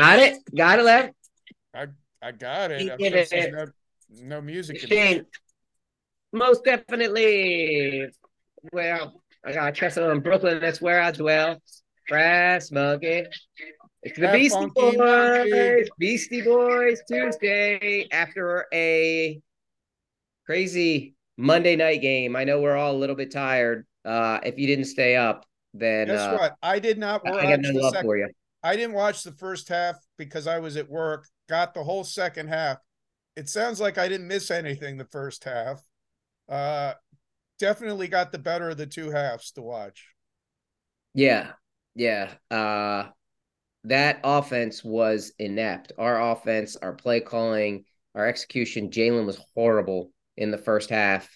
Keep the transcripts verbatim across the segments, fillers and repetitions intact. Got it? Got it, left? I I got it. Did it. it. No, no music. Shane, most definitely. Well, I got a trestle on Brooklyn. That's where I dwell. Brass monkey. It's the that Beastie Boys. Monkey. Beastie Boys Tuesday after a crazy Monday night game. I know we're all a little bit tired. Uh, if you didn't stay up, then guess uh, what? I did not watch. I got no love for you. I didn't watch the first half because I was at work. Got the whole second half. It sounds like I didn't miss anything the first half. Uh, definitely got the better of the two halves to watch. Yeah, yeah. Uh, that offense was inept. Our offense, our play calling, our execution. Jalen was horrible in the first half.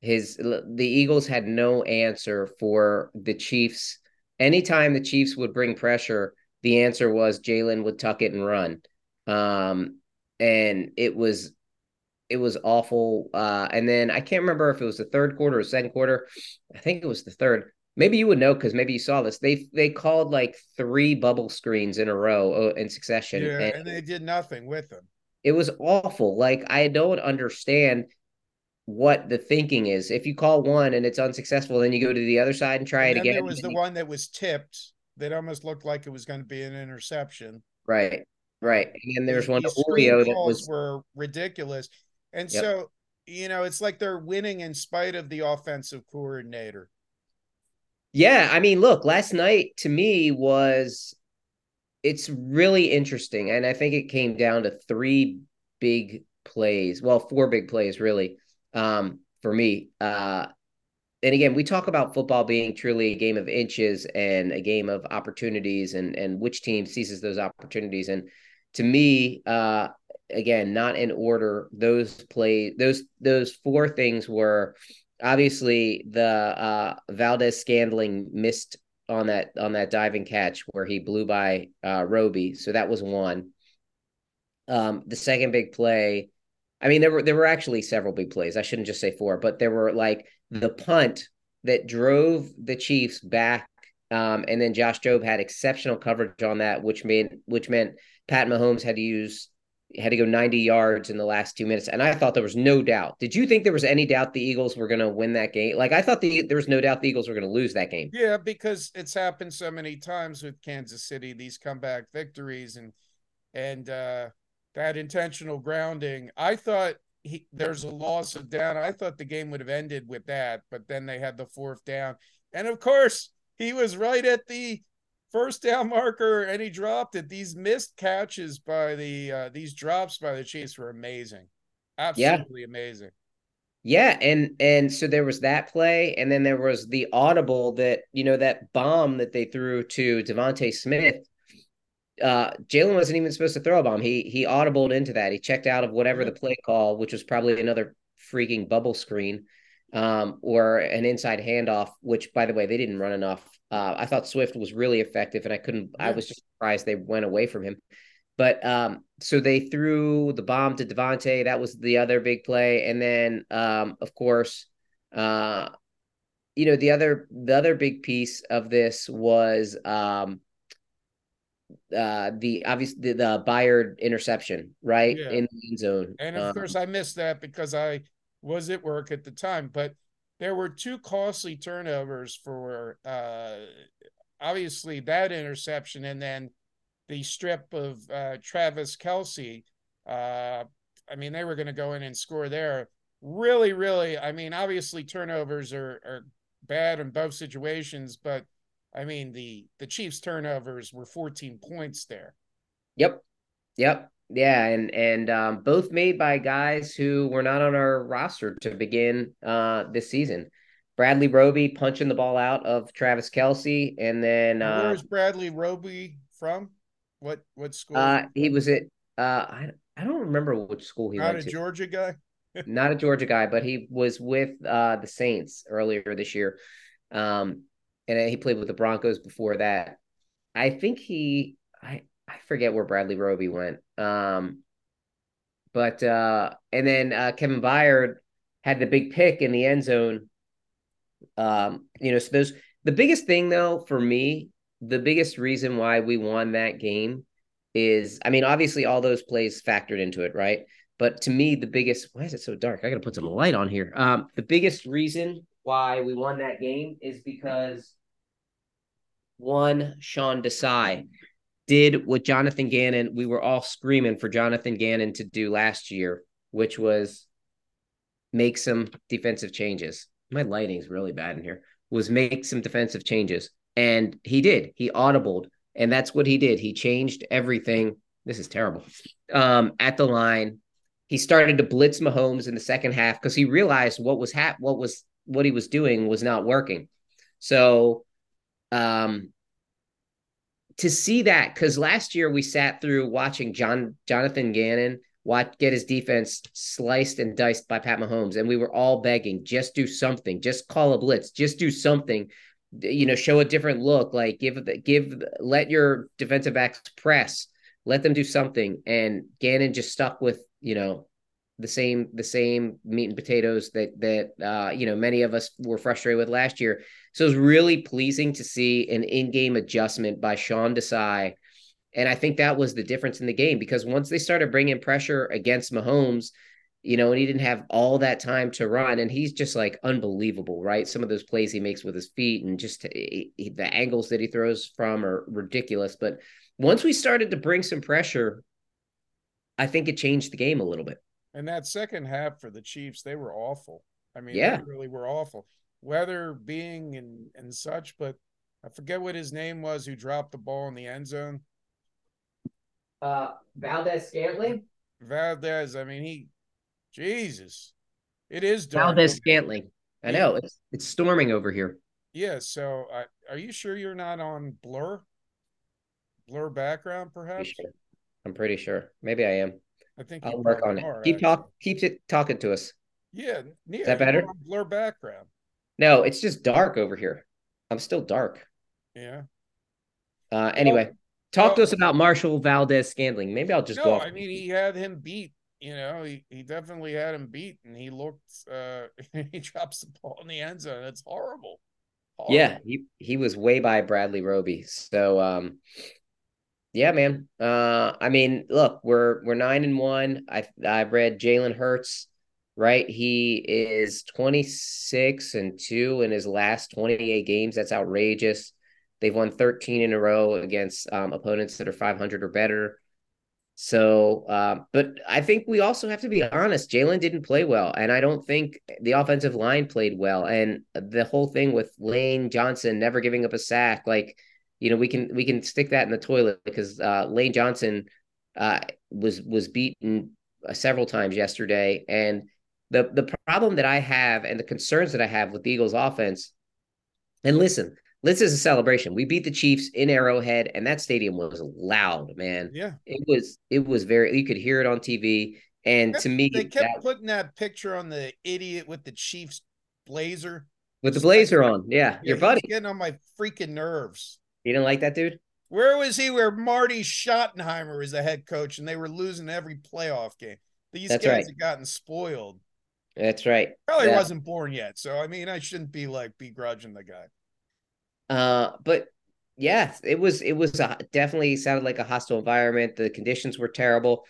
His the Eagles had no answer for the Chiefs. Anytime the Chiefs would bring pressure, the answer was Jalen would tuck it and run. Um, and it was, it was awful. Uh, and then I can't remember if it was the third quarter or second quarter. I think it was the third. Maybe you would know, cause maybe you saw this. They, they called like three bubble screens in a row in succession. Yeah, and, and they did nothing with them. It was awful. Like, I don't understand what the thinking is. If you call one and it's unsuccessful, then you go to the other side and try and it again. There was the one that was tipped that almost looked like it was going to be an interception. Right. Right. And there's one to Julio that was were ridiculous. And yep. So, you know, it's like they're winning in spite of the offensive coordinator. Yeah. I mean, look, last night to me was, it's really interesting. And I think it came down to three big plays. Well, four big plays really, um, for me. Uh, and again, we talk about football being truly a game of inches and a game of opportunities and, and which team seizes those opportunities. And to me, uh, again, not in order. Those play, those those four things were obviously the uh, Valdes-Scantling missed on that on that diving catch where he blew by uh, Roby. So that was one. Um, the second big play, I mean, there were there were actually several big plays. I shouldn't just say four, but there were like the punt that drove the Chiefs back, um, and then Josh Jobe had exceptional coverage on that, which made which meant Pat Mahomes had to use. Had to go ninety yards in the last two minutes. And I thought there was no doubt. Did you think there was any doubt the Eagles were going to win that game? Like, I thought the, there was no doubt the Eagles were going to lose that game. Yeah, because it's happened so many times with Kansas City, these comeback victories and, and uh, that intentional grounding. I thought he, there's a loss of down. I thought the game would have ended with that, but then they had the fourth down. And of course he was right at the first down marker, and he dropped it. These missed catches by the uh, – these drops by the Chiefs were amazing. Absolutely yeah. amazing. Yeah, and and so there was that play, and then there was the audible that – you know, that bomb that they threw to DeVonta Smith. Uh, Jalen wasn't even supposed to throw a bomb. He, he audibled into that. He checked out of whatever the play call, which was probably another freaking bubble screen um, or an inside handoff, which, by the way, they didn't run enough. Uh, I thought Swift was really effective, and I couldn't – I was just surprised they went away from him. But um, so they threw the bomb to DeVonta. That was the other big play. And then, um, of course, uh, you know, the other the other big piece of this was um, uh, the obvious the, the Byard interception, right, yeah. in the end zone. And, of um, course, I missed that because I was at work at the time. But – there were two costly turnovers for uh, obviously that interception and then the strip of uh, Travis Kelce. Uh, I mean, they were going to go in and score there. Really, really, I mean, obviously turnovers are, are bad in both situations, but, I mean, the, the Chiefs turnovers were fourteen points there. Yep, yep. Yeah, and and um, both made by guys who were not on our roster to begin uh, this season. Bradley Roby punching the ball out of Travis Kelce, and then uh, where's Bradley Roby from? What what school? Uh, he was at uh, I I don't remember which school he not went to. Not a Georgia guy. Not a Georgia guy, but he was with uh, the Saints earlier this year, um, and he played with the Broncos before that. I think he I. I forget where Bradley Roby went. Um, but, uh, and then uh, Kevin Byard had the big pick in the end zone. Um, you know, so those, the biggest thing though, for me, the biggest reason why we won that game is, I mean, obviously all those plays factored into it, right? But to me, the biggest, why is it so dark? I got to put some light on here. Um, the biggest reason why we won that game is because one, Sean Desai did what Jonathan Gannon, we were all screaming for Jonathan Gannon to do last year, which was make some defensive changes. My lighting's really bad in here. Was make some defensive changes. And he did. He audibled. And that's what he did. He changed everything. This is terrible. Um, at the line, he started to blitz Mahomes in the second half because he realized what was hap- what was what he was doing was not working. So um, to see that, because last year we sat through watching John Jonathan Gannon watch, get his defense sliced and diced by Pat Mahomes, and we were all begging, just do something, just call a blitz, just do something. You know, show a different look, like give, give, let your defensive backs press, let them do something. And Gannon just stuck with, you know, the same, the same meat and potatoes that, that, uh, you know, many of us were frustrated with last year. So it was really pleasing to see an in-game adjustment by Sean Desai. And I think that was the difference in the game, because once they started bringing pressure against Mahomes, you know, and he didn't have all that time to run, and he's just like unbelievable, right? Some of those plays he makes with his feet and just he, he, the angles that he throws from are ridiculous. But once we started to bring some pressure, I think it changed the game a little bit. And that second half for the Chiefs, they were awful. I mean, yeah. They really were awful. Weather being and, and such, but I forget what his name was who dropped the ball in the end zone. Uh, Valdes-Scantling? Valdez, I mean, he... Jesus, it is dark. Valdes-Scantling. I know it's it's storming over here. Yeah. So, uh, are you sure you're not on blur? Blur background, perhaps. Pretty sure. I'm pretty sure. Maybe I am. I think I'll work on it. Are, keep talk. Keep it talking to us. Yeah. Yeah. Is that better? Blur background. No, it's just dark over here. I'm still dark. Yeah. Uh. Anyway, well, talk well, to us about Marshall Valdes-Scantling. Maybe I'll just no, go. No, I mean he had him beat. You know, he, he definitely had him beat, and he looked uh, – he drops the ball in the end zone. It's horrible. horrible. Yeah, he, he was way by Bradley Roby. So, um, yeah, man. Uh, I mean, look, we're we're nine and one. I I read Jalen Hurts, right? He is twenty-six and two in his last twenty-eight games. That's outrageous. They've won thirteen in a row against um, opponents that are five hundred or better. So, uh, but I think we also have to be honest. Jalen didn't play well, and I don't think the offensive line played well. And the whole thing with Lane Johnson never giving up a sack, like, you know, we can we can stick that in the toilet because uh, Lane Johnson uh, was was beaten uh, several times yesterday. And the the problem that I have and the concerns that I have with the Eagles' offense, and listen, this is a celebration. We beat the Chiefs in Arrowhead, and that stadium was loud, man. Yeah. It was it was very you could hear it on T V. And kept, to me they kept that, putting that picture on the idiot with the Chiefs blazer. With the blazer on, yeah. yeah your buddy. Getting on my freaking nerves. You didn't like that dude? Where was he where Marty Schottenheimer was the head coach and they were losing every playoff game? These That's guys right. have gotten spoiled. That's right. Probably yeah. wasn't born yet. So I mean I shouldn't be like begrudging the guy. Uh, but yeah, it was, it was a, definitely sounded like a hostile environment. The conditions were terrible.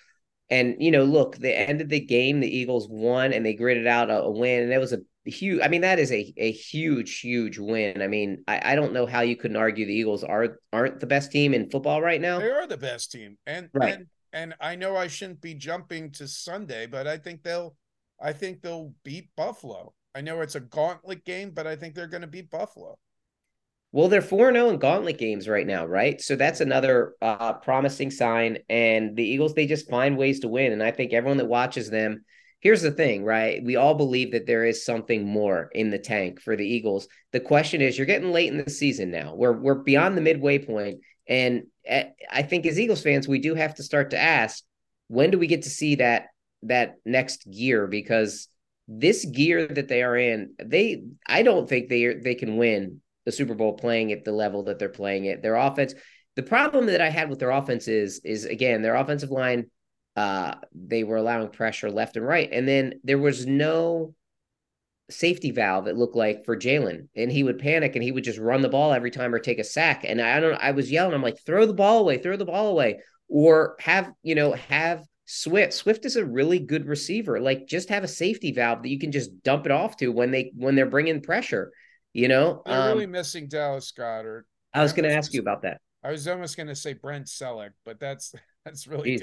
And, you know, look, the end of the game, the Eagles won and they gritted out a, a win. And that was a huge, I mean, that is a, a huge, huge win. I mean, I, I don't know how you couldn't argue the Eagles are, aren't the best team in football right now. They are the best team. And, right. and, and I know I shouldn't be jumping to Sunday, but I think they'll, I think they'll beat Buffalo. I know it's a gauntlet game, but I think they're going to beat Buffalo. Well, they're four and oh in gauntlet games right now, right? So that's another uh, promising sign. And the Eagles, they just find ways to win. And I think everyone that watches them, here's the thing, right? We all believe that there is something more in the tank for the Eagles. The question is, you're getting late in the season now. We're we're beyond the midway point. And I think as Eagles fans, we do have to start to ask, when do we get to see that that next gear? Because this gear that they are in, they I don't think they they can win the Super Bowl playing at the level that they're playing at. Their offense, the problem that I had with their offense is, is again, their offensive line, uh, they were allowing pressure left and right. And then there was no safety valve, it looked like, for Jalen. And he would panic and he would just run the ball every time or take a sack. And I don't know, I was yelling, I'm like, throw the ball away, throw the ball away. or have, you know, have Swift. Swift is a really good receiver. Like, just have a safety valve that you can just dump it off to when they, when they're bringing pressure, you know? They're um, really missing Dallas Goedert. I was going to ask you about that. I was almost going to say Brent Selleck, but that's, that's really,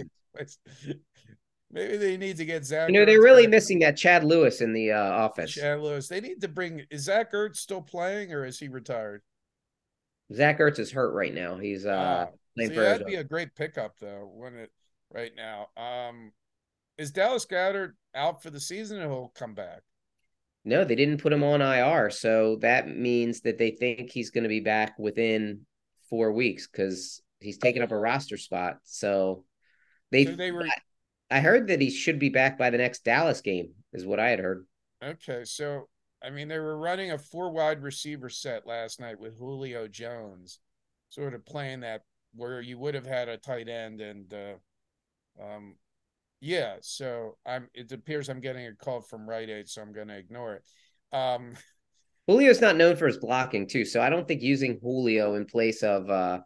maybe they need to get Zach. You know, they're Ertz really back. Missing that Chad Lewis in the uh, offense. Chad Lewis. They need to bring, is Zach Ertz still playing or is he retired? Zach Ertz is hurt right now. He's uh, playing for Arizona. That'd be a great pickup though, wouldn't it? Right now, um, is Dallas Goedert out for the season, or he'll come back? No, they didn't put him on I R, so that means that they think he's going to be back within four weeks because he's taking up a roster spot. So they, so they were. I, I heard that he should be back by the next Dallas game, is what I had heard. Okay, so I mean they were running a four wide receiver set last night with Julio Jones, sort of playing that where you would have had a tight end and. Uh, Um, yeah, so I'm, it appears I'm getting a call from Rite Aid, so I'm going to ignore it. Um, Julio's not known for his blocking too. So I don't think using Julio in place of, uh,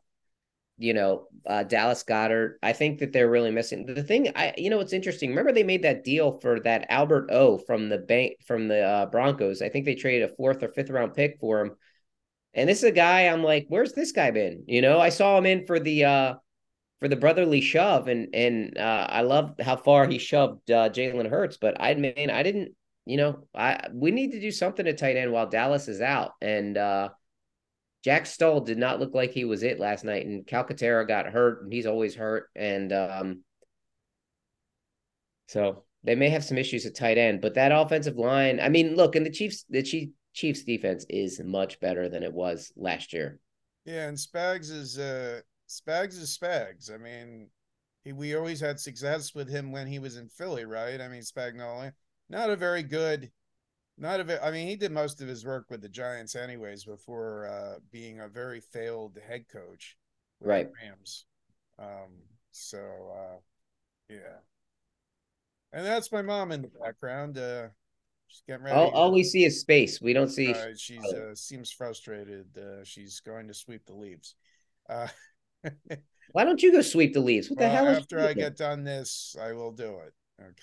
you know, uh, Dallas Goedert, I think that they're really missing the thing. I, you know, it's interesting. Remember they made that deal for that Albert O from the bank, from the uh, Broncos. I think they traded a fourth or fifth round pick for him. And this is a guy I'm like, where's this guy been? You know, I saw him in for the, uh, for the brotherly shove, and and uh, I love how far he shoved uh, Jalen Hurts, but I mean, I didn't, you know, I we need to do something to tight end while Dallas is out, and uh, Jack Stoll did not look like he was it last night, and Calcaterra got hurt, and he's always hurt, and um, so they may have some issues at tight end, but that offensive line, I mean, look, and the Chiefs, the Chief, Chiefs defense is much better than it was last year. Yeah, and Spags is uh. Spags is Spags. I mean, he, we always had success with him when he was in Philly, right? I mean, Spagnuolo, not a very good, not a. I mean, he did most of his work with the Giants, anyways, before uh, being a very failed head coach, with right? The Rams. Um, so, uh, yeah, and that's my mom in the background. Uh, she's getting ready. All, all we see is space. We don't see. Uh, she uh, seems frustrated. Uh, she's going to sweep the leaves. Uh, Why don't you go sweep the leaves? What well, the hell? After I get done this, I will do it.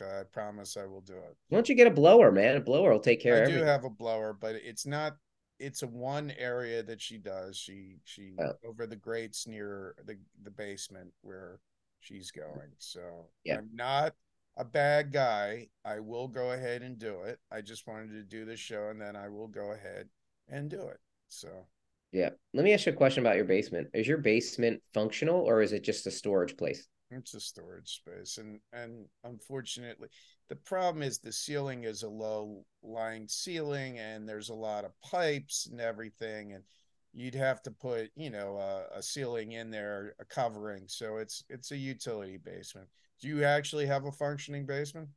Okay, I promise I will do it. Why don't you get a blower, man? A blower will take care I of it. I do everything. Have a blower, but it's not. It's a one area that she does. She she oh. over the grates near the the basement where she's going. So yeah. I'm not a bad guy. I will go ahead and do it. I just wanted to do this show, and then I will go ahead and do it. So. Yeah. Let me ask you a question about your basement. Is your basement functional or is it just a storage place? It's a storage space. And and unfortunately, the problem is the ceiling is a low-lying ceiling and there's a lot of pipes and everything. And you'd have to put, you know, a, a ceiling in there, a covering. So it's it's a utility basement. Do you actually have a functioning basement?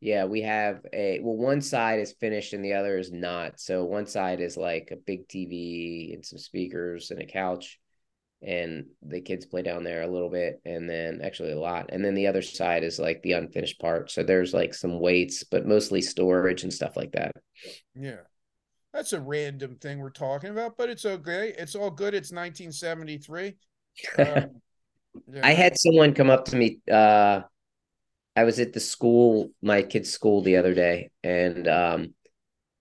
Yeah, we have a, well, one side is finished and the other is not. So one side is like a big T V and some speakers and a couch and the kids play down there a little bit and then actually a lot. And then the other side is like the unfinished part. So there's like some weights, but mostly storage and stuff like that. Yeah, that's a random thing we're talking about, but it's okay. It's all good. It's nineteen seventy-three. Um, yeah. I had someone come up to me, uh, I was at the school, my kid's school the other day, and um,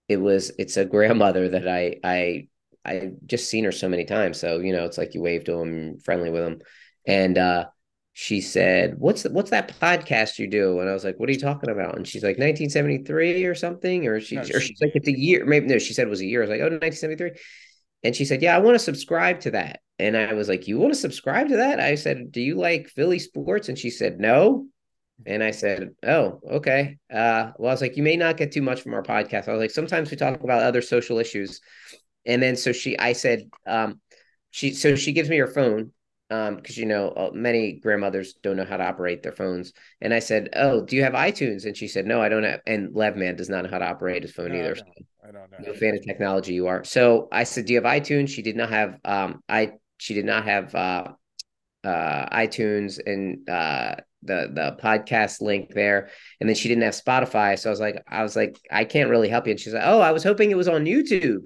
it was, it's a grandmother that I, I, I just seen her so many times. So, you know, it's like you wave to them, friendly with them. And uh, she said, what's, the, what's that podcast you do? And I was like, what are you talking about? And she's like, nineteen seventy-three or something, or she, no, or she's like, it's a year, maybe, no, she said it was a year. I was like, oh, nineteen seventy-three. And she said, yeah, I want to subscribe to that. And I was like, you want to subscribe to that? I said, do you like Philly sports? And she said, no. And I said, oh, okay. Uh, well, I was like, you may not get too much from our podcast. I was like, sometimes we talk about other social issues. And then, so she, I said, um, she, so she gives me her phone. Um, cause you know, many grandmothers don't know how to operate their phones. And I said, oh, do you have iTunes? And she said, no, I don't have. And Levman does not know how to operate his phone no, either. I don't, I don't know. No fan of technology you are. So I said, do you have iTunes? She did not have, um, I, she did not have, uh, uh, iTunes and, uh, the the podcast link there, and then she didn't have Spotify, so I was like I was like I can't really help you. And she's like, oh, I was hoping it was on YouTube.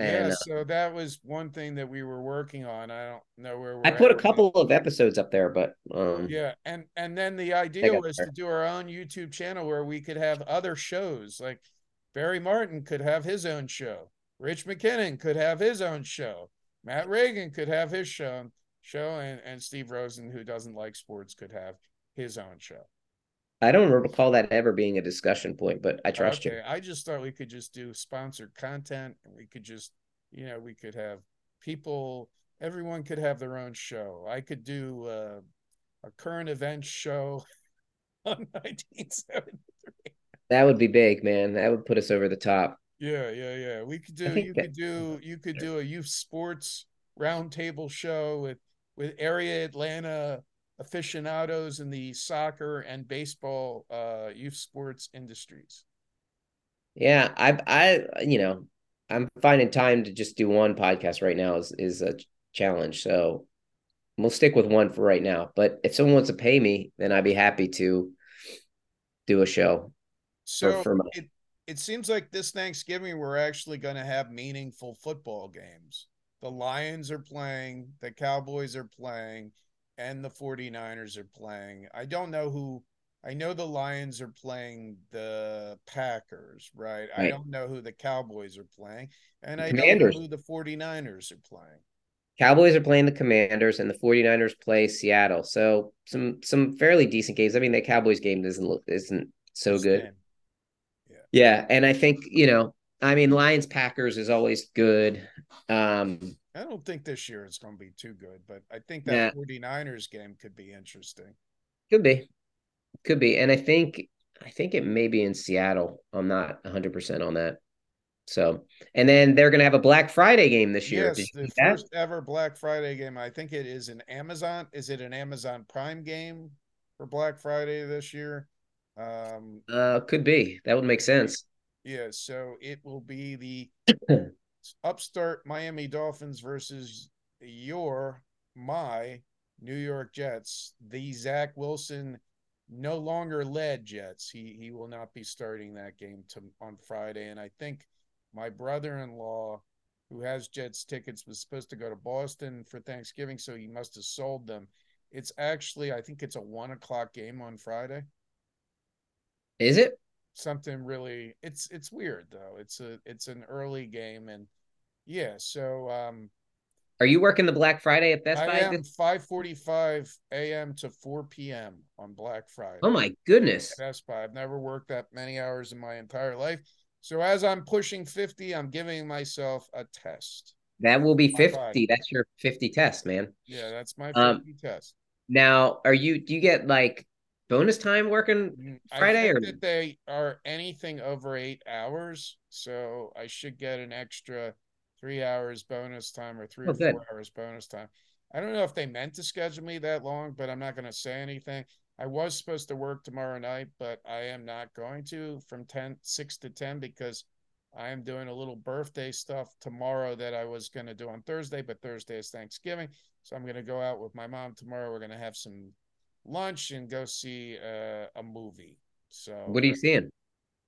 And, yeah, so that was one thing that we were working on. I don't know where we're I put a couple of episodes up there, but um, yeah, and and then the idea was to do our own YouTube channel where we could have other shows. Like Barry Martin could have his own show, Rich McKinnon could have his own show, Matt Reagan could have his show, show, and and Steve Rosen, who doesn't like sports, could have his own show. I don't recall that ever being a discussion point, but I trust okay. you. I just thought we could just do sponsored content, and we could just, you know, we could have people, everyone could have their own show. I could do uh, a current events show on nineteen seventy-three. That would be big, man. That would put us over the top. Yeah, yeah, yeah. We could do, you that, could do, you could do a youth sports roundtable show with, with area Atlanta aficionados in the soccer and baseball uh youth sports industries. Yeah, I I you know, I'm finding time to just do one podcast right now is is a challenge. So we'll stick with one for right now. But if someone wants to pay me, then I'd be happy to do a show. So for, for my- it, it seems like this Thanksgiving we're actually going to have meaningful football games. The Lions are playing, the Cowboys are playing, and the 49ers are playing. I don't know who. I know the Lions are playing the Packers, right? right. I don't know who the Cowboys are playing. And I Commanders. don't know who the 49ers are playing. Cowboys are playing the Commanders, and the 49ers play Seattle. So some some fairly decent games. I mean, the Cowboys game doesn't look, isn't so it's good. Yeah. yeah, and I think, you know, I mean, Lions-Packers is always good. Um I don't think this year it's going to be too good, but I think that nah. 49ers game could be interesting. Could be. Could be. And I think I think it may be in Seattle. I'm not one hundred percent on that. So, and then they're going to have a Black Friday game this year. Yes, the first ever Black Friday game. I think it is an Amazon. Is it an Amazon Prime game for Black Friday this year? Um, uh, could be. That would make sense. Yeah, so it will be the – upstart Miami Dolphins versus your my New York Jets. The Zach Wilson no longer led Jets. He he will not be starting that game to, on Friday. And I think my brother-in-law, who has Jets tickets, was supposed to go to Boston for Thanksgiving, so he must have sold them. It's actually, I think it's a one o'clock game on Friday. Is it? Something really, it's it's weird though. It's a it's an early game, and yeah. So, um, are you working the Black Friday at Best Buy? I am five forty-five a.m. to four p.m. on Black Friday. Oh my goodness! Best Buy. I've never worked that many hours in my entire life. So as I'm pushing fifty, I'm giving myself a test. That will be fifty. Body. That's your fifty test, man. Yeah, that's my fifty um, test. Now, are you? Do you get like bonus time working Friday? I think or that they are anything over eight hours, so I should get an extra three hours bonus time or three oh, or good. four hours bonus time. I don't know if they meant to schedule me that long, but I'm not going to say anything. I was supposed to work tomorrow night, but I am not going to from ten, six to ten because I am doing a little birthday stuff tomorrow that I was going to do on Thursday, but Thursday is Thanksgiving, so I'm going to go out with my mom tomorrow. We're going to have some lunch and go see uh, a movie. So what are you seeing?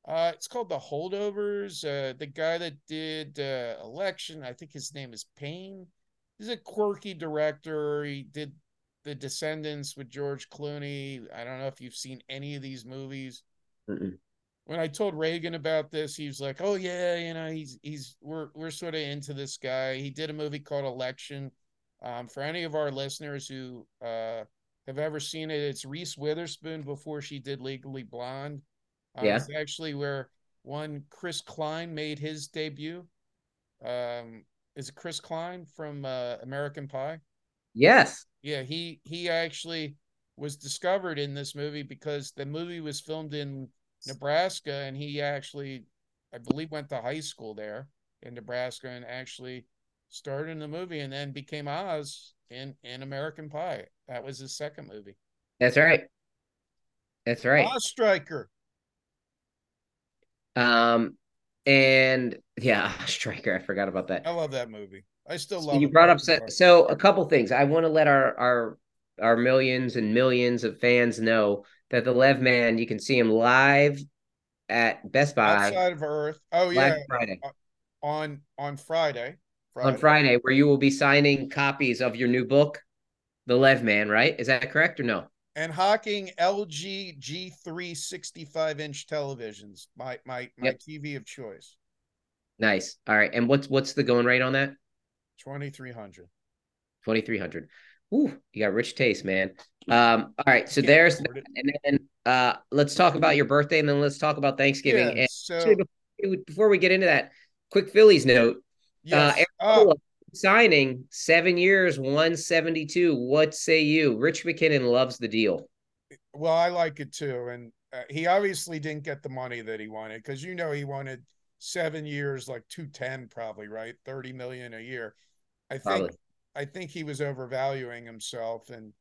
Uh, it's called The Holdovers. Uh, the guy that did uh, Election, I think his name is Payne. He's a quirky director. He did The Descendants with George Clooney. I don't know if you've seen any of these movies. Mm-mm. When I told Reagan about this, he was like, "Oh yeah, you know, he's he's we're we're sort of into this guy." He did a movie called Election. Um, for any of our listeners who uh, have ever seen it, it's Reese Witherspoon before she did Legally Blonde. Um, yeah. It's actually where one Chris Klein made his debut. Um, is it Chris Klein from uh, American Pie? Yes. Yeah, he he actually was discovered in this movie because the movie was filmed in Nebraska, and he actually, I believe, went to high school there in Nebraska and actually starred in the movie and then became Oz in, in American Pie. That was his second movie. That's right. That's right. Oz Striker. Um, and yeah, Striker. I forgot about that. I love that movie. I still so love. You it. brought up so, so a couple things. I want to let our our our millions and millions of fans know that the Lev Man, you can see him live at Best Buy outside of Earth. Oh yeah, Black Friday. on on Friday, Friday. On Friday, where you will be signing copies of your new book, The Lev Man, right? Is that correct or no? And hawking L G G three sixty-five inch televisions, my my my yep. T V of choice. Nice. All right. And what's what's the going rate on that? twenty-three hundred dollars. twenty-three hundred dollars. Ooh, you got rich taste, man. Um, all right. So there's that. And then uh, let's talk about your birthday, and then let's talk about Thanksgiving. Yeah, and so... before we get into that, quick Phillies note. Yes. Uh, Aaron Nola, uh, signing seven years, one seventy-two. What say you? Rich McKinnon loves the deal. Well, I like it too. And uh, he obviously didn't get the money that he wanted, because, you know, he wanted seven years, like two ten probably, right? thirty million a year. I think, probably. I think he was overvaluing himself. And,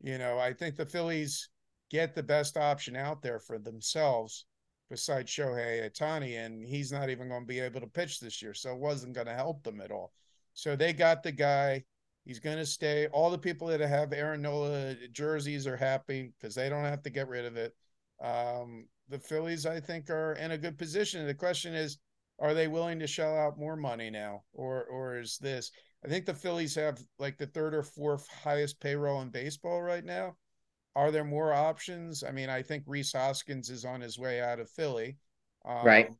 you know, I think the Phillies get the best option out there for themselves besides Shohei Ohtani, and he's not even going to be able to pitch this year. So it wasn't going to help them at all. So they got the guy. He's going to stay. All the people that have Aaron Nola jerseys are happy because they don't have to get rid of it. Um, the Phillies, I think, are in a good position. The question is, are they willing to shell out more money now, or or is this? I think the Phillies have like the third or fourth highest payroll in baseball right now. Are there more options? I mean, I think Rhys Hoskins is on his way out of Philly. Um, right.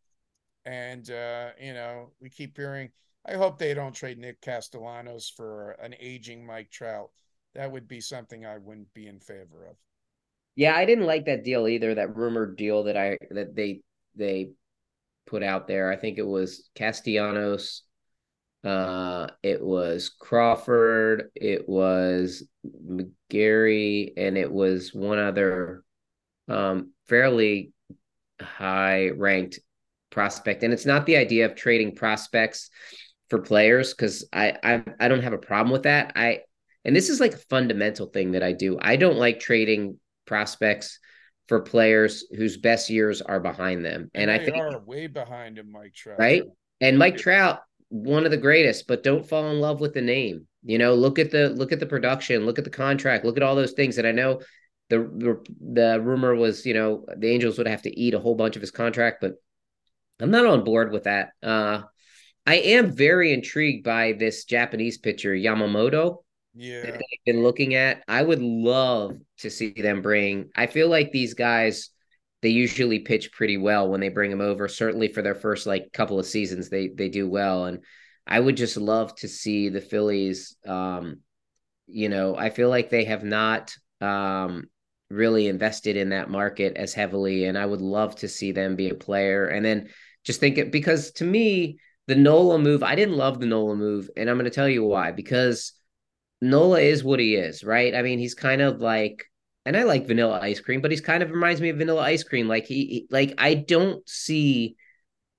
And, uh, you know, we keep hearing, I hope they don't trade Nick Castellanos for an aging Mike Trout. That would be something I wouldn't be in favor of. Yeah, I didn't like that deal either, that rumored deal that I that they they put out there. I think it was Castellanos. Uh, it was Crawford, it was McGarry, and it was one other um, fairly high-ranked prospect. And it's not the idea of trading prospects for players, because I, I I don't have a problem with that. I and this is like a fundamental thing that I do. I don't like trading prospects for players whose best years are behind them. And, and I think they are way behind him, Mike Trout. Right? And Mike Trout, one of the greatest, but don't fall in love with the name. You know, look at the look at the production, look at the contract, look at all those things. That I know the the rumor was, you know, the Angels would have to eat a whole bunch of his contract, but I'm not on board with that. Uh, I am very intrigued by this Japanese pitcher Yamamoto yeah. that they've been looking at. I would love to see them bring. I feel like these guys, they usually pitch pretty well when they bring them over. Certainly for their first like couple of seasons, they they do well. And I would just love to see the Phillies. Um, you know, I feel like they have not um, really invested in that market as heavily, and I would love to see them be a player. And then just think it, because to me, the Nola move, I didn't love the Nola move, and I'm going to tell you why. Because Nola is what he is, right? I mean, he's kind of like. And I like vanilla ice cream, but he's kind of reminds me of vanilla ice cream. Like he, he like I don't see,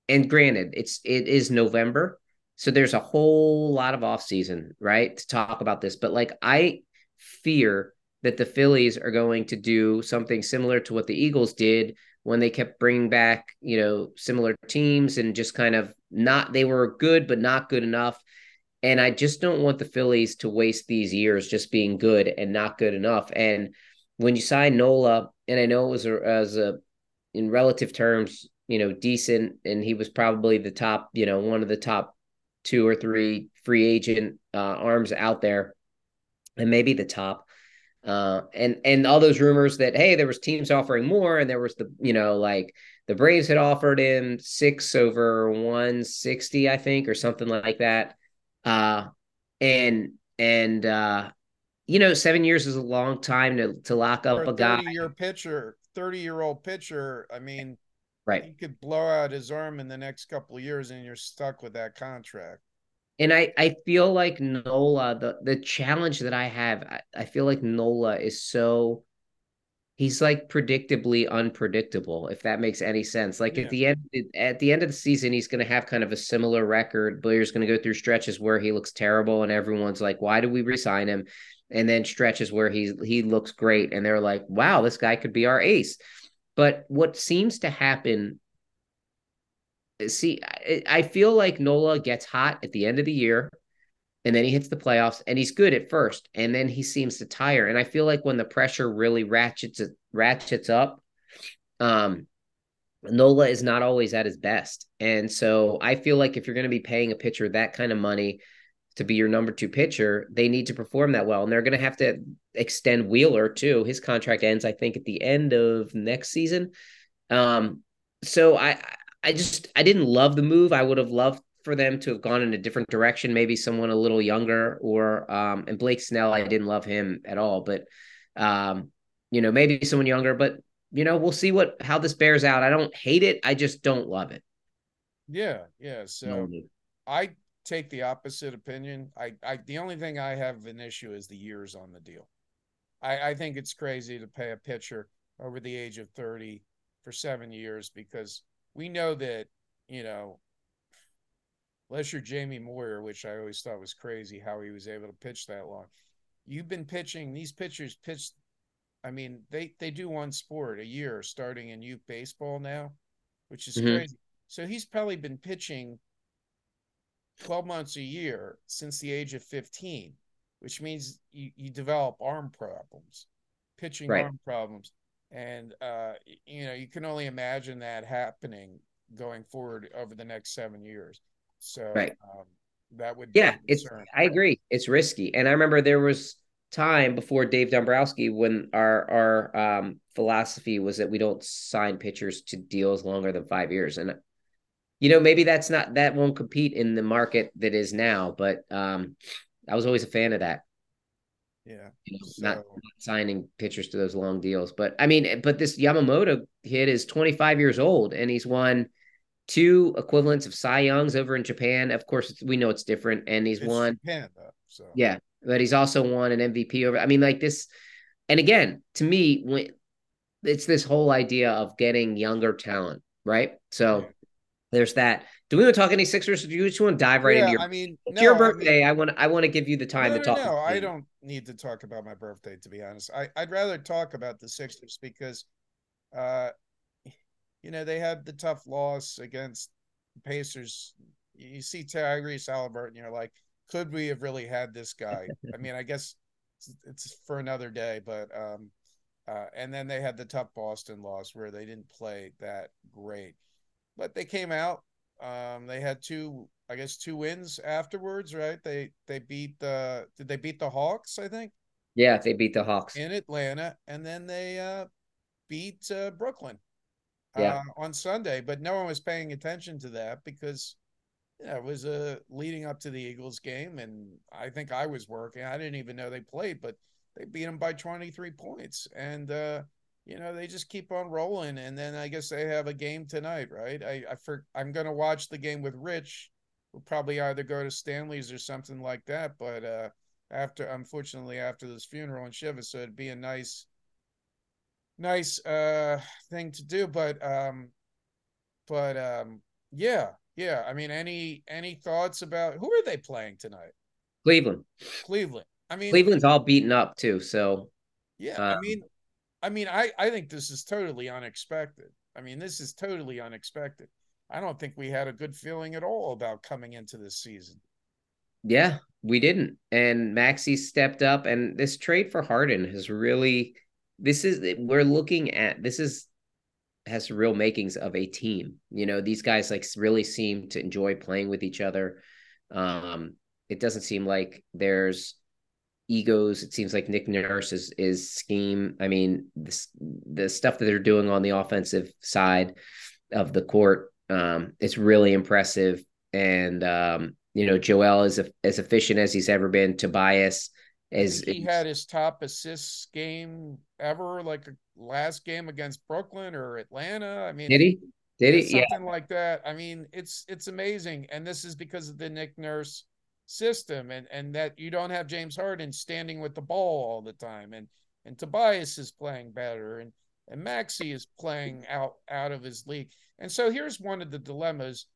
and granted, it's it is November, so there's a whole lot of offseason, right, to talk about this. But like I fear that the Phillies are going to do something similar to what the Eagles did when they kept bringing back, you know, similar teams and just kind of not, they were good, but not good enough. And I just don't want the Phillies to waste these years just being good and not good enough. And when you sign Nola, and I know it was a, as a, in relative terms, you know, decent, and he was probably the top, you know, one of the top two or three free agent uh, arms out there, and maybe the top. Uh, and and all those rumors that, hey, there was teams offering more, and there was the, you know, like the Braves had offered him six over one sixty, I think, or something like that. Uh, and, and, uh, you know, seven years is a long time to, to lock up a guy. thirty-year pitcher, thirty-year-old pitcher. I mean, right. He could blow out his arm in the next couple of years, and you're stuck with that contract. And I, I feel like Nola, the, the challenge that I have, I, I feel like Nola is so – he's like predictably unpredictable, if that makes any sense. Like yeah. at the end at the end of the season, he's going to have kind of a similar record. Blair's going to go through stretches where he looks terrible, and everyone's like, why did we re-sign him? And then stretches where he, he looks great. And they're like, wow, this guy could be our ace. But what seems to happen, see, I, I feel like Nola gets hot at the end of the year, and then he hits the playoffs, and he's good at first, and then he seems to tire. And I feel like when the pressure really ratchets, ratchets up, um, Nola is not always at his best. And so I feel like if you're going to be paying a pitcher that kind of money to be your number two pitcher, they need to perform that well. And they're going to have to extend Wheeler too. His contract ends, I think, at the end of next season. Um, so I, I just, I didn't love the move. I would have loved for them to have gone in a different direction, maybe someone a little younger or, um, and Blake Snell, I didn't love him at all, but, um, you know, maybe someone younger, but you know, we'll see what, how this bears out. I don't hate it. I just don't love it. Yeah. Yeah. So no, I take the opposite opinion. I, I, the only thing I have an issue is the years on the deal. I, I think it's crazy to pay a pitcher over the age of thirty for seven years, because we know that, you know, unless you're Jamie Moyer, which I always thought was crazy how he was able to pitch that long. You've been pitching, these pitchers pitch, I mean, they, they do one sport a year starting in youth baseball now, which is mm-hmm. crazy. So he's probably been pitching twelve months a year since the age of fifteen, which means you, you develop arm problems, pitching right. arm problems. And, uh, you know, you can only imagine that happening going forward over the next seven years. So right. um, that would be yeah, it's, I agree. It's risky. And I remember there was time before Dave Dombrowski when our, our um, philosophy was that we don't sign pitchers to deals longer than five years. And, you know, maybe that's not, that won't compete in the market that is now, but um, I was always a fan of that. Yeah, you know, so. not, not signing pitchers to those long deals. But I mean, but this Yamamoto kid is twenty-five years old and he's won two equivalents of Cy Youngs over in Japan. Of course, it's, we know it's different. And he's it's won. Japan, though, so. Yeah, but he's also won an M V P over. I mean, like this. And again, to me, when, it's this whole idea of getting younger talent, right? So yeah. There's that. Do we want to talk any Sixers? Do you just want to dive right yeah, into your? I mean, it's no, your birthday. I, mean, I want. I want to give you the time no, to talk. No, no, I don't need to talk about my birthday. To be honest, I, I'd rather talk about the Sixers because, uh, you know, they had the tough loss against the Pacers. You see Tyrese Haliburton, you're like, could we have really had this guy? I mean, I guess it's, it's for another day. But um, uh, and then they had the tough Boston loss where they didn't play that great, but they came out. Um, they had two, I guess, two wins afterwards, right? They they beat the did they beat the Hawks? I think. Yeah, they beat the Hawks in Atlanta, and then they uh, beat uh, Brooklyn yeah. uh, on Sunday. But no one was paying attention to that because yeah, it was a uh, leading up to the Eagles game, and I think I was working. I didn't even know they played, but they beat them by twenty-three points, and uh, you know, they just keep on rolling. And then I guess they have a game tonight, right? I, I for, I'm going to watch the game with Rich. We'll probably either go to Stanley's or something like that. But uh, after, unfortunately, after this funeral in Shiva, so it'd be a nice, nice uh, thing to do. But, um, but um, yeah, yeah. I mean, any any thoughts about who are they playing tonight? Cleveland. Cleveland. I mean, Cleveland's all beaten up too. So yeah, um, I mean. I mean, I, I think this is totally unexpected. I mean, this is totally unexpected. I don't think we had a good feeling at all about coming into this season. Yeah, we didn't. And Maxey stepped up. And this trade for Harden has really, this is, we're looking at, this is, has real makings of a team. You know, these guys like really seem to enjoy playing with each other. Um, it doesn't seem like there's egos. It seems like Nick Nurse is, is scheme. I mean, this, the stuff that they're doing on the offensive side of the court, um, it's really impressive. And, um, you know, Joel is a, as efficient as he's ever been. Tobias is. He had his top assists game ever, like last game against Brooklyn or Atlanta. I mean, did he? Did he? Something yeah. like that. I mean, it's it's amazing. And this is because of the Nick Nurse system and and that you don't have James Harden standing with the ball all the time, and and Tobias is playing better, and and Maxey is playing out out of his league. And so here's one of the dilemmas.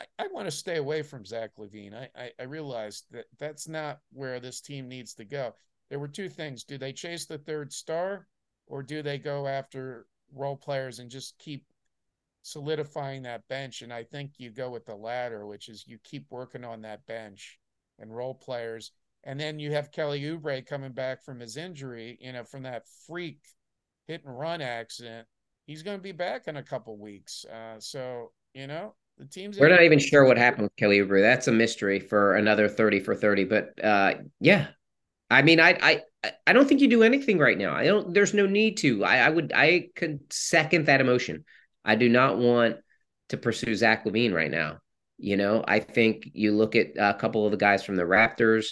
I, I want to stay away from Zach LaVine. I, I I realized that that's not where this team needs to go. There were two things: do they chase the third star, or do they go after role players and just keep solidifying that bench? And I think you go with the latter, which is you keep working on that bench and role players. And then you have Kelly Oubre coming back from his injury, you know, from that freak hit and run accident he's going to be back in a couple weeks. Uh, so, you know, the teams. We're not even sure what happened with Kelly Oubre. That's a mystery for another thirty for thirty. But uh, yeah, I mean, I, I, I don't think you do anything right now. I don't, there's no need to, I, I would, I could second that emotion. I do not want to pursue Zach LaVine right now. You know, I think you look at a couple of the guys from the Raptors,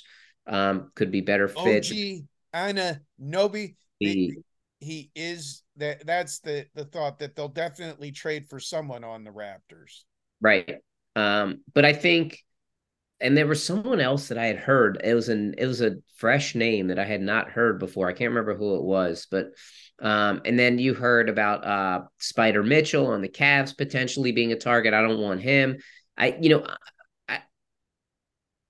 um, could be better fit. O G, Ana, Nobi, he, he is that. That's the the thought that they'll definitely trade for someone on the Raptors, right? Um, but I think, and there was someone else that I had heard. It was an it was a fresh name that I had not heard before. I can't remember who it was, but. Um, and then you heard about uh, Spider Mitchell on the Cavs potentially being a target. I don't want him. I, you know, I,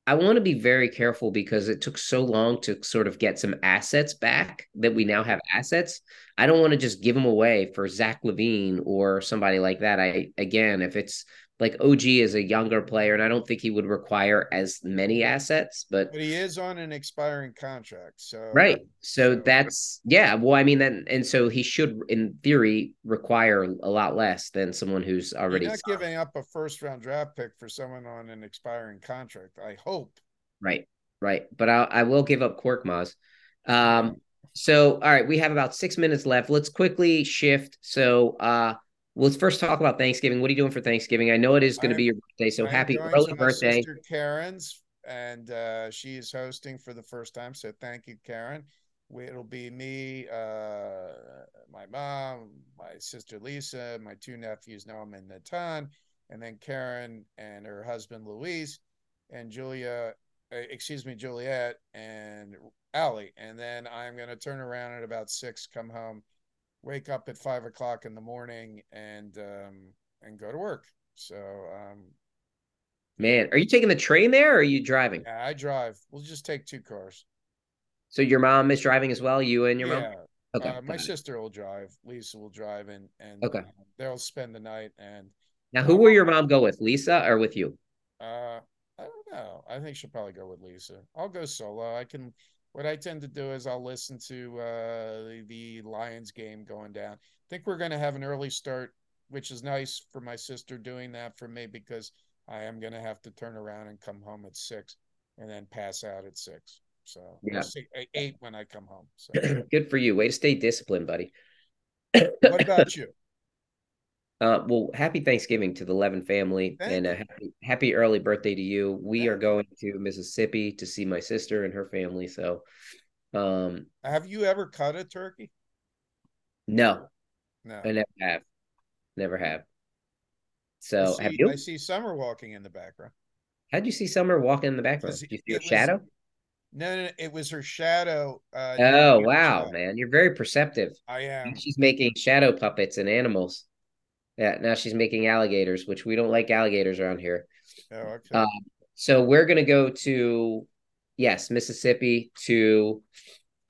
I want to be very careful because it took so long to sort of get some assets back that we now have assets. I don't want to just give them away for Zach LaVine or somebody like that. I, again, if it's like O G is a younger player and I don't think he would require as many assets, but, but he is on an expiring contract. So, right. So, so that's, yeah. Well, I mean, then, and so he should in theory require a lot less than someone who's already not giving up a first round draft pick for someone on an expiring contract. I hope. Right. Right. But I, I will give up Korkmaz. Um, so, all right, we have about six minutes left. Let's quickly shift. So, uh, well, let's first talk about Thanksgiving. What are you doing for Thanksgiving? I know it is going to be your birthday, so I'm happy early birthday. Sister Karen's, and uh, she is hosting for the first time, so thank you, Karen. We, it'll be me, uh, my mom, my sister Lisa, my two nephews Noam and Natan, and then Karen and her husband Luis, and Julia, uh, excuse me, Juliet and Allie. And then I'm going to turn around at about six, come home, wake up at five o'clock in the morning and, um, and go to work. So, um, man, are you taking the train there or are you driving? Yeah, I drive. We'll just take two cars. So your mom is driving as well. You and your yeah. mom. Okay. Uh, my sister will drive. Lisa will drive and, and okay. um, they'll spend the night. And now who will your mom go with, Lisa or with you? Uh, I don't know. I think she'll probably go with Lisa. I'll go solo. I can, What I tend to do is I'll listen to uh, the Lions game going down. I think we're going to have an early start, which is nice for my sister doing that for me because I am going to have to turn around and come home at six and then pass out at six. So yeah. eight when I come home. So. Good for you. Way to stay disciplined, buddy. What about you? Uh, well, happy Thanksgiving to the Levin family. Thank and a happy, happy early birthday to you. We Thank are going to Mississippi to see my sister and her family. So, um, have you ever cut a turkey? No, no, I never have. Never have. So, I see, have you? I see Summer walking in the background. How'd you see Summer walking in the background? Did you see her was, shadow? No, no, no, it was her shadow. Uh, oh, wow, man. You're very perceptive. I am. She's making shadow puppets and animals. Yeah, now she's making alligators, which we don't like alligators around here. Oh, okay. Uh, so we're going to go to, yes, Mississippi to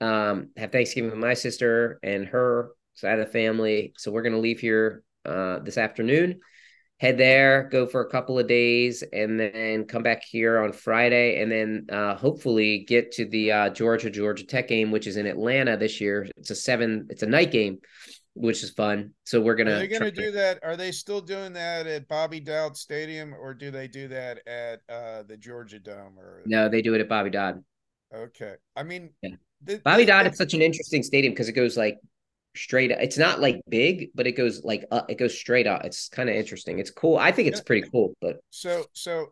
um, have Thanksgiving with my sister and her side of the family. So we're going to leave here uh, this afternoon, head there, go for a couple of days, and then come back here on Friday, and then uh, hopefully get to the uh, Georgia Georgia Tech game, which is in Atlanta this year. It's a seven. It's a night game. Which is fun. So we're gonna. They're gonna do that. Are they still doing that at Bobby Dodd Stadium, or do they do that at uh, the Georgia Dome? Or no, they do it at Bobby Dodd. Okay, I mean, yeah. the, Bobby the, Dodd is such an interesting stadium because it goes like straight. It's not like big, but it goes like uh, it goes straight up. It's kind of interesting. It's cool. I think it's pretty cool. But so so,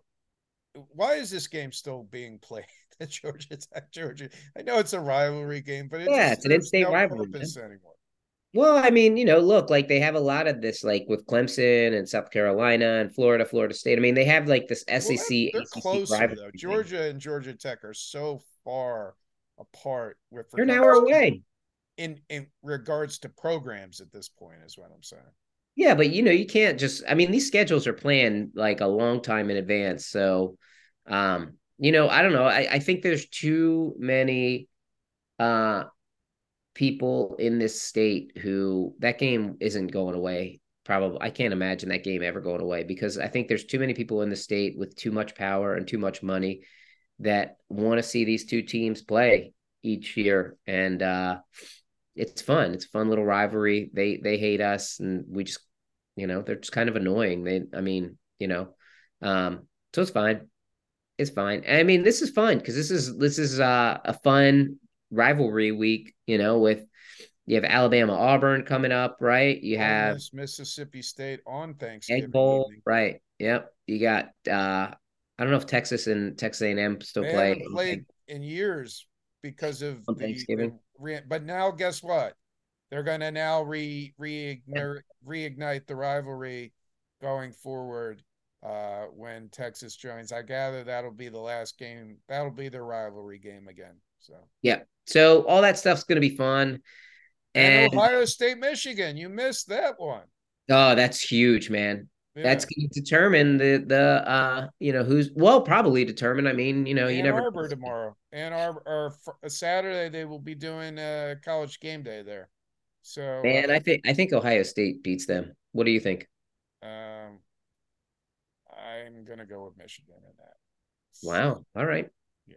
why is this game still being played at Georgia Tech? Georgia. I know it's a rivalry game, but it yeah, just, it's an in-state no rivalry anymore. Well, I mean, you know, look, like they have a lot of this, like with Clemson and South Carolina and Florida, Florida State. I mean, they have like this S E C. Well, they're A C C closer, rivalry though. Georgia thing. And Georgia Tech are so far apart. With they're an hour away. In, in regards to programs at this point is what I'm saying. Yeah, but, you know, you can't just – I mean, these schedules are planned like a long time in advance. So, um, you know, I don't know. I, I think there's too many uh, – people in this state who that game isn't going away. Probably. I can't imagine that game ever going away because I think there's too many people in the state with too much power and too much money that want to see these two teams play each year. And, uh, it's fun. It's a fun little rivalry. They they hate us, and we just, you know, they're just kind of annoying. They, I mean, you know, um, so it's fine. It's fine. I mean, this is fun because this is this is uh, a fun rivalry week. You know, with you have Alabama Auburn coming up, right? You have Mississippi State on Thanksgiving. Egg Bowl, right? Yep. You got. Uh, I don't know if Texas and Texas A and M still they play. Haven't played in years because of on the, Thanksgiving. The, but now, guess what? They're going to now re reignite, reignite the rivalry going forward uh, when Texas joins. I gather that'll be the last game. That'll be their rivalry game again. So yeah. So all that stuff's going to be fun. And, and Ohio State, Michigan, you missed that one. Oh, that's huge, man. Yeah. That's going to determine the, the uh you know, who's – well, probably determine. I mean, you know, Ann you never – Ann Arbor tomorrow. Ann Arbor – or Saturday they will be doing a college game day there. So – Man, uh, I think I think Ohio State beats them. What do you think? Um, I'm going to go with Michigan in that. So, wow. All right. Yeah.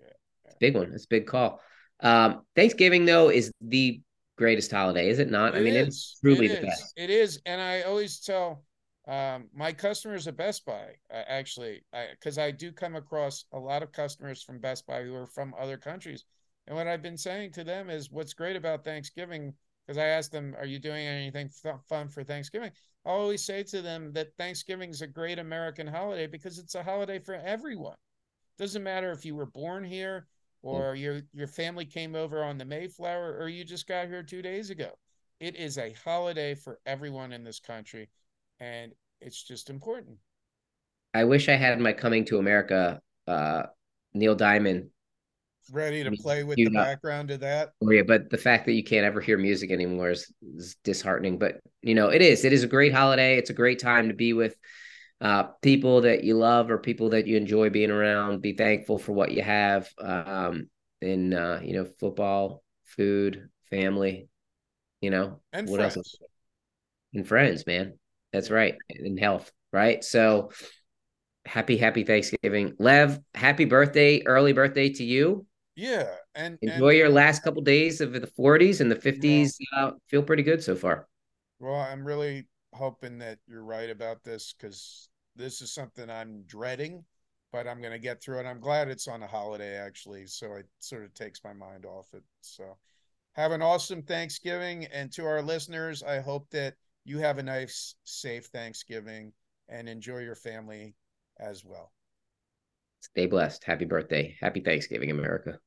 yeah, yeah. It's a big one. It's a big call. Um, Thanksgiving, though, is the greatest holiday, is it not? It I mean, is. it's truly it the best. It is, and I always tell – Um, my customers at Best Buy, uh, actually, because I, I do come across a lot of customers from Best Buy who are from other countries. And what I've been saying to them is what's great about Thanksgiving, because I asked them, are you doing anything f- fun for Thanksgiving? I always say to them that Thanksgiving is a great American holiday because it's a holiday for everyone. It doesn't matter if you were born here or yeah. your, your family came over on the Mayflower or you just got here two days ago. It is a holiday for everyone in this country. And it's just important. I wish I had my Coming to America, uh, Neil Diamond. Ready to play with you the know. background of that. Yeah, but the fact that you can't ever hear music anymore is, is disheartening. But, you know, it is. It is a great holiday. It's a great time to be with uh, people that you love or people that you enjoy being around. Be thankful for what you have um, in, uh, you know, football, food, family, you know. And what friends. Else? And friends, man. That's right. And health, right? So happy, happy Thanksgiving. Lev, happy birthday, early birthday to you. Yeah. And enjoy and, your last couple of days of the forties and the fifties. Well, uh, feel pretty good so far. Well, I'm really hoping that you're right about this because this is something I'm dreading, but I'm going to get through it. I'm glad it's on a holiday, actually, so it sort of takes my mind off it. So have an awesome Thanksgiving. And to our listeners, I hope that you have a nice, safe Thanksgiving and enjoy your family as well. Stay blessed. Happy birthday. Happy Thanksgiving, America.